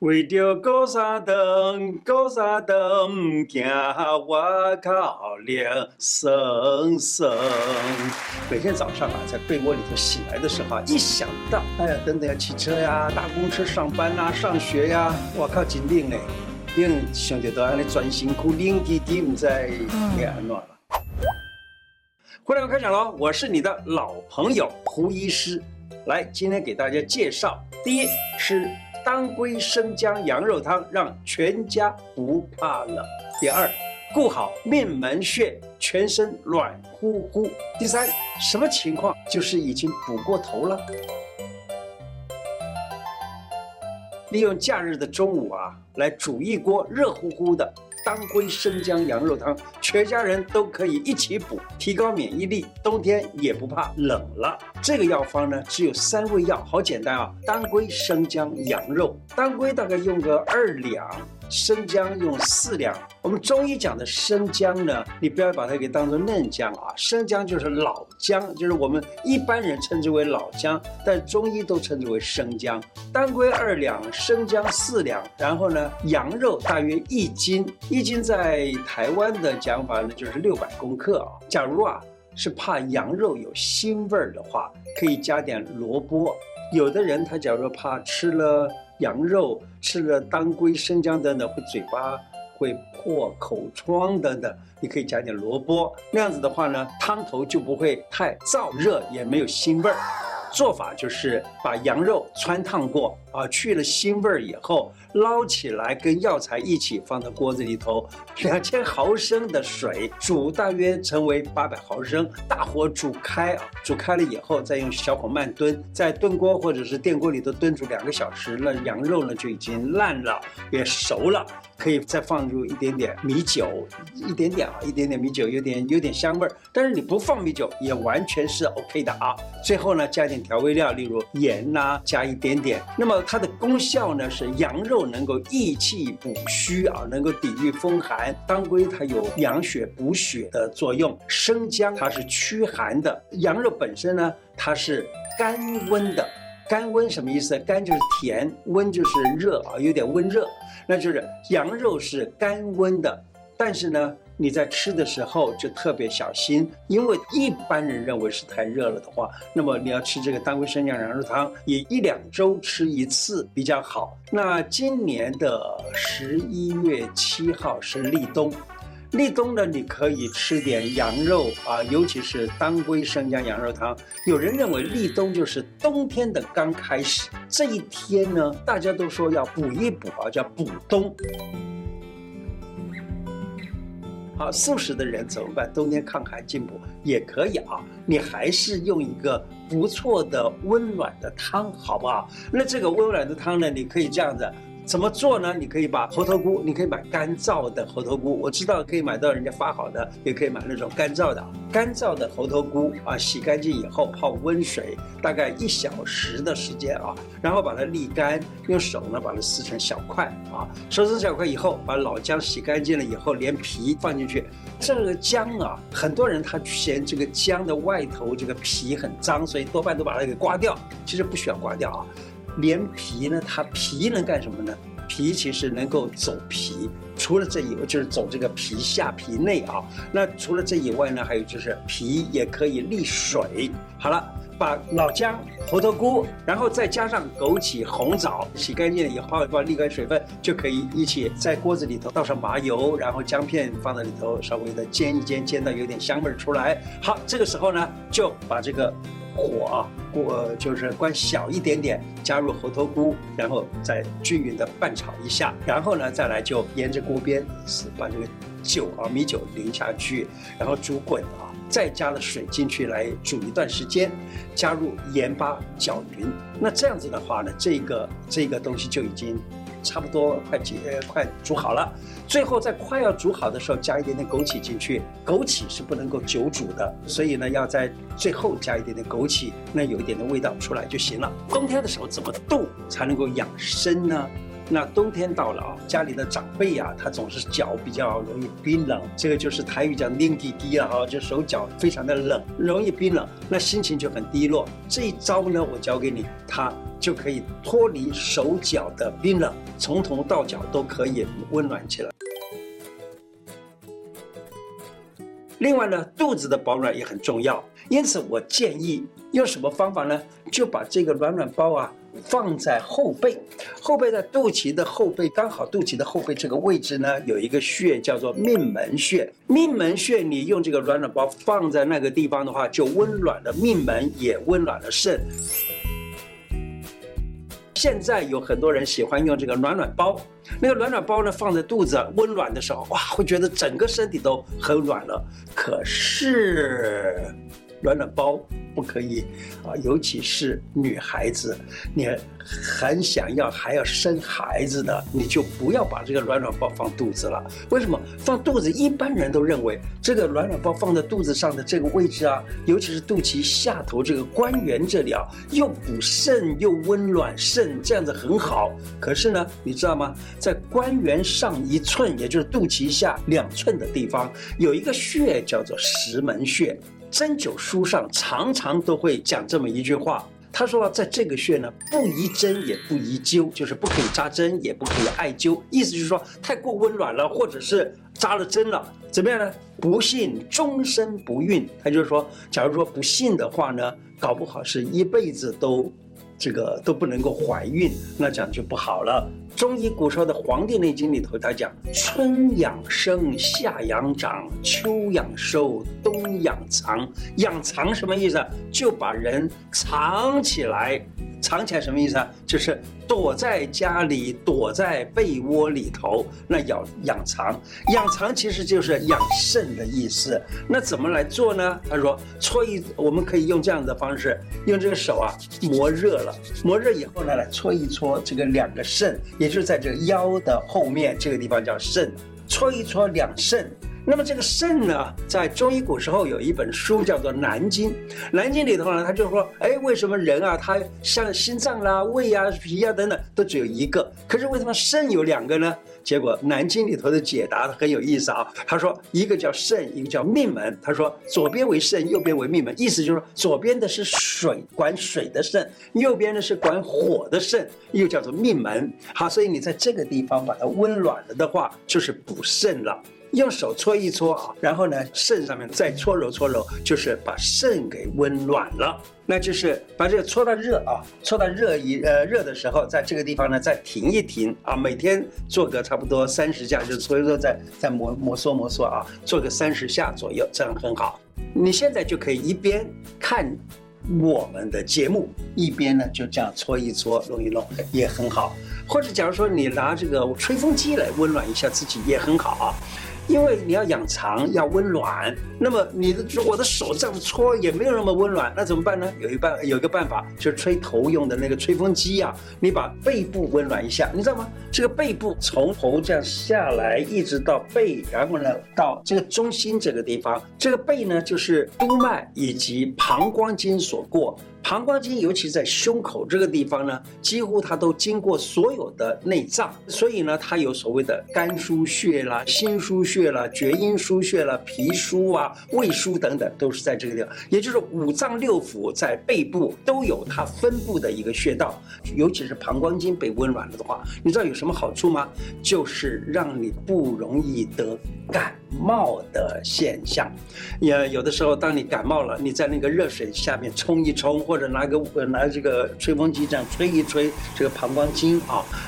为着高山灯，高山灯，唔惊我靠凉生生。每天早上啊，在被窝里头醒来的时候啊，一想到，哎呀，等等要骑车呀，搭公车上班呐、啊，上学呀，我靠，真冷嘞，冷想着都安尼专心苦，冷滴滴唔知会安怎啦。回来我开讲喽，我是你的老朋友胡医师，来，今天给大家介绍，第一吃。 当归生姜羊肉汤让全家不怕冷。第二，顾好面门穴，全身软乎乎。第三，什么情况？就是已经补过头了。利用假日的中午啊，来煮一锅热乎乎的当归生姜羊肉汤，全家人都可以一起补，提高免疫力，冬天也不怕冷了。这个药方呢，只有3味药，好简单啊！当归生姜羊肉，当归大概用个2两，生姜用4两。我们中医讲的生姜呢，你不要把它给当作嫩姜啊，生姜就是老姜，就是我们一般人称之为老姜，但中医都称之为生姜。当归2两，生姜4两，然后呢，羊肉大约1斤，1斤在台湾的讲法呢就是600公克啊。假如啊是怕羊肉有腥味的话，可以加点萝卜。有的人他假如怕吃了羊肉，吃了当归生姜等等，会嘴巴会破口疮等等，你可以加点萝卜，那样子的话呢，汤头就不会太燥热，也没有腥味。做法就是把羊肉汆烫过啊，去了腥味以后，捞起来跟药材一起放到锅子里头，2000毫升的水煮，大约成为800毫升，大火煮开啊，煮开了以后再用小火慢炖，在炖锅或者是电锅里头炖煮2个小时了，羊肉呢就已经烂了，也熟了，可以再放入一点点米酒，一点点米酒，有点香味，但是你不放米酒也完全是 OK 的啊。最后呢，加点调味料，例如盐啊，加一点点。那么它的功效呢是羊肉能够益气补虚啊，能够抵御风寒。当归它有养血补血的作用，生姜它是驱寒的，羊肉本身呢它是甘温的。甘温什么意思？甘就是甜，温就是热啊，有点温热。那就是羊肉是甘温的，但是呢，你在吃的时候就特别小心，因为一般人认为是太热了的话，那么你要吃这个当归生姜羊肉汤，也1-2周吃一次比较好。那今年的11月7号是立冬，立冬呢，你可以吃点羊肉啊，尤其是当归生姜羊肉汤。有人认为立冬就是冬天的刚开始，这一天呢，大家都说要补一补啊，叫补冬。好，素食的人怎么办？冬天抗寒进补也可以啊，你还是用一个不错的温暖的汤，好不好？那这个温暖的汤呢，你可以这样子。怎么做呢？你可以把猴头菇，你可以买干燥的猴头菇，我知道可以买到人家发好的，也可以买那种干燥的。干燥的猴头菇啊，洗干净以后泡温水，大概1小时的时间啊，然后把它沥干，用手呢把它撕成小块啊，撕成小块以后，把老姜洗干净了以后，连皮放进去。这个姜啊，很多人他嫌这个姜的外头这个皮很脏，所以多半都把它给刮掉。其实不需要刮掉啊。连皮呢，它皮能干什么呢？皮其实能够走皮，除了这以外就是走这个皮下皮内啊。那除了这以外呢，还有就是皮也可以沥水。好了，把老姜、猴头菇，然后再加上枸杞、红枣，洗干净以后，把沥干水分就可以一起在锅子里头倒上麻油，然后姜片放在里头稍微的煎一煎，煎到有点香味出来。好，这个时候呢，就把这个。火就是关小一点点，加入猴头菇，然后再均匀的拌炒一下，然后呢再来就沿着锅边把这个酒啊米酒淋下去，然后煮滚啊，再加了水进去来煮一段时间，加入盐巴搅匀。那这样子的话呢，这个东西就已经差不多快煮好了。最后在快要煮好的时候加一点点枸杞进去，枸杞是不能够久煮的，所以呢要在最后加一点点枸杞，那有一点的味道出来就行了。冬天的时候怎么度才能够养生呢？那冬天到了啊，家里的长辈啊，他总是脚比较容易冰冷，这个就是台语讲冷滴滴啊，就手脚非常的冷，容易冰冷，那心情就很低落。这一招呢，我教给你，它就可以脱离手脚的冰冷，从头到脚都可以温暖起来。另外呢，肚子的保暖也很重要，因此我建议用什么方法呢？就把这个暖暖包啊放在后背，后背在肚脐的后背，刚好肚脐的后背这个位置呢，有一个穴叫做命门穴。命门穴你用这个暖暖包放在那个地方的话，就温暖了命门，也温暖了肾。现在有很多人喜欢用这个暖暖包，那个暖暖包呢放在肚子温暖的时候，哇，会觉得整个身体都很暖了。可是暖暖包不可以啊，尤其是女孩子，你很想要还要生孩子的，你就不要把这个暖暖包放肚子了。为什么放肚子？一般人都认为这个暖暖包放在肚子上的这个位置啊，尤其是肚脐下头这个关元这里啊，又补肾又温暖肾，这样子很好。可是呢，你知道吗？在关元上一寸，也就是肚脐下2寸的地方，有一个穴叫做石门穴。针灸书上常常都会讲这么一句话，他说在这个穴呢，不宜针也不宜灸，就是不可以扎针也不可以艾灸，意思就是说太过温暖了，或者是扎了针了怎么样呢？不幸终身不孕。他就是说，假如说不幸的话呢，搞不好是一辈子都不能够怀孕，那这样就不好了。中医古说的《黄帝内经》里头，他讲春养生，夏养长，秋养收，冬养藏。养藏什么意思？就把人藏起来。藏起来什么意思啊？就是躲在家里，躲在被窝里头，那要养藏。养藏其实就是养肾的意思。那怎么来做呢？他说，我们可以用这样的方式，用这个手啊磨热了，磨热以后呢，来搓一搓这个2个肾，也就是在这个腰的后面这个地方叫肾，搓一搓2肾。那么这个肾呢，在中医古时候有一本书叫做《南经》，《南经》里头呢，他就说，为什么人啊，他像心脏啦、胃啊、脾啊等等，都只有1个，可是为什么肾有2个呢？结果《南经》里头的解答很有意思啊，他说一个叫肾，一个叫命门。他说左边为肾，右边为命门，意思就是说左边的是水，管水的肾，右边的是管火的肾，又叫做命门。好，所以你在这个地方把它温暖了的话，就是补肾了。用手搓一搓啊，然后呢，肾上面再搓揉搓揉，就是把肾给温暖了。那就是把这个搓到热啊，搓到热的时候，在这个地方呢再停一停啊，每天做个差不多30下，就搓一搓，再摩挲啊，做个30下左右，这样很好。你现在就可以一边看我们的节目，一边呢就这样搓一搓弄一弄也很好。或者假如说你拿这个吹风机来温暖一下自己也很好啊，因为你要养藏，要温暖，那么我的手这样搓也没有那么温暖，那怎么办呢？有一个办法，就是吹头用的那个吹风机啊，你把背部温暖一下，你知道吗？这个背部从头这样下来一直到背，然后呢到这个中心这个地方，这个背呢就是督脉以及膀胱经所过。膀胱经尤其在胸口这个地方呢，几乎它都经过所有的内脏，所以呢，它有所谓的肝腧穴啦、心腧穴啦、厥阴腧穴啦、脾腧啊、胃腧等等，都是在这个地方。也就是5脏6腑在背部都有它分布的一个穴道，尤其是膀胱经被温暖了的话，你知道有什么好处吗？就是让你不容易得感冒的现象。也有的时候，当你感冒了，你在那个热水下面冲一冲，或者拿这个吹风机这样吹一吹这个膀胱经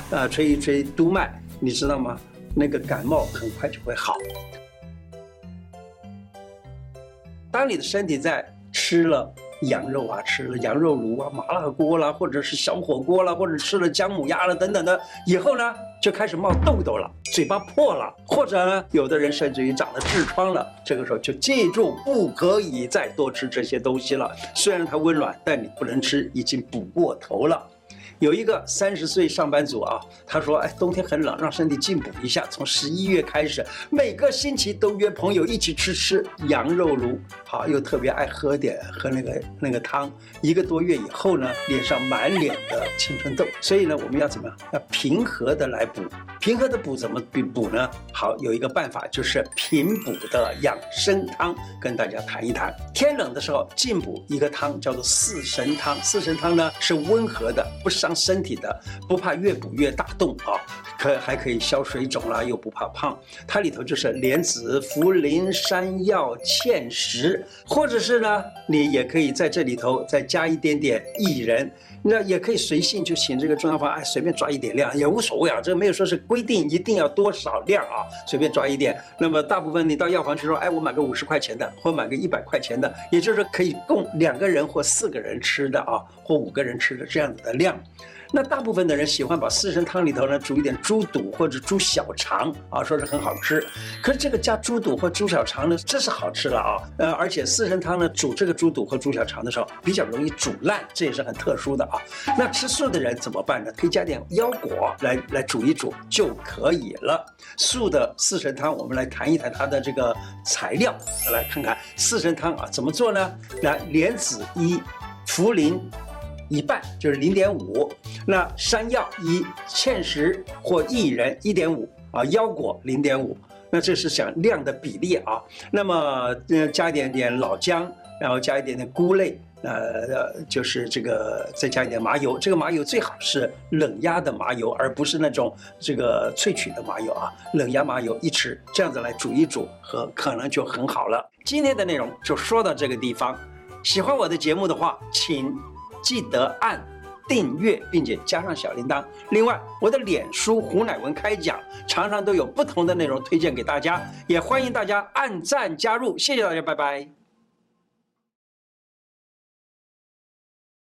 啊，吹一吹督脉，你知道吗？那个感冒很快就会好。当你的身体在吃了羊肉啊，吃了羊肉炉啊、麻辣锅啦，或者是小火锅啦，或者吃了姜母鸭了等等的以后呢，就开始冒痘痘了，嘴巴破了，或者呢，有的人甚至于长了痔疮了。这个时候就记住，不可以再多吃这些东西了。虽然它温暖，但你不能吃，已经补过头了。有一个30岁上班族啊，他说：“哎，冬天很冷，让身体进补一下。从11月开始，每个星期都约朋友一起吃羊肉炉，好又特别爱喝那个汤。1个多月以后呢，脸上满脸的青春痘。所以呢，我们要怎么样？要平和的来补。平和的补怎么补呢？好，有一个办法就是平补的养生汤，跟大家谈一谈。天冷的时候进补一个汤叫做四神汤。四神汤呢是温和的，不伤身体的，不怕越补越大洞啊，还可以消水肿啦，又不怕胖。它里头就是莲子、茯苓、山药、芡实，或者是呢，你也可以在这里头再加一点点薏仁。那也可以随性就请这个中药房，哎，随便抓一点量也无所谓啊，这没有说是规定一定要多少量啊，随便抓一点。那么大部分你到药房去说，哎，我买个50块钱的，或买个100块钱的，也就是可以供2个人或4个人吃的啊，或5个人吃的这样子的量。那大部分的人喜欢把四神汤里头呢煮一点猪肚或者猪小肠啊，说是很好吃。可是这个加猪肚或猪小肠呢，这是好吃了啊，而且四神汤呢煮这个猪肚或猪小肠的时候比较容易煮烂，这也是很特殊的啊。那吃素的人怎么办呢？可以加点腰果来煮一煮就可以了。素的四神汤，我们来谈一谈它的这个材料，来看看四神汤啊怎么做呢？来，莲子1，茯苓1/2，就是 0.5， 那山药1，芡实或薏仁 1.5 啊，腰果 0.5， 那这是想量的比例啊。那么加一点老姜，然后加一点菇类，就是这个再加一点麻油，这个麻油最好是冷压的麻油，而不是那种这个萃取的麻油啊，冷压麻油1匙，这样子来煮一煮和可能就很好了。今天的内容就说到这个地方，喜欢我的节目的话，请记得按订阅并且加上小铃铛。另外，我的脸书胡乃文开讲常常都有不同的内容推荐给大家，也欢迎大家按赞加入，谢谢大家，拜拜。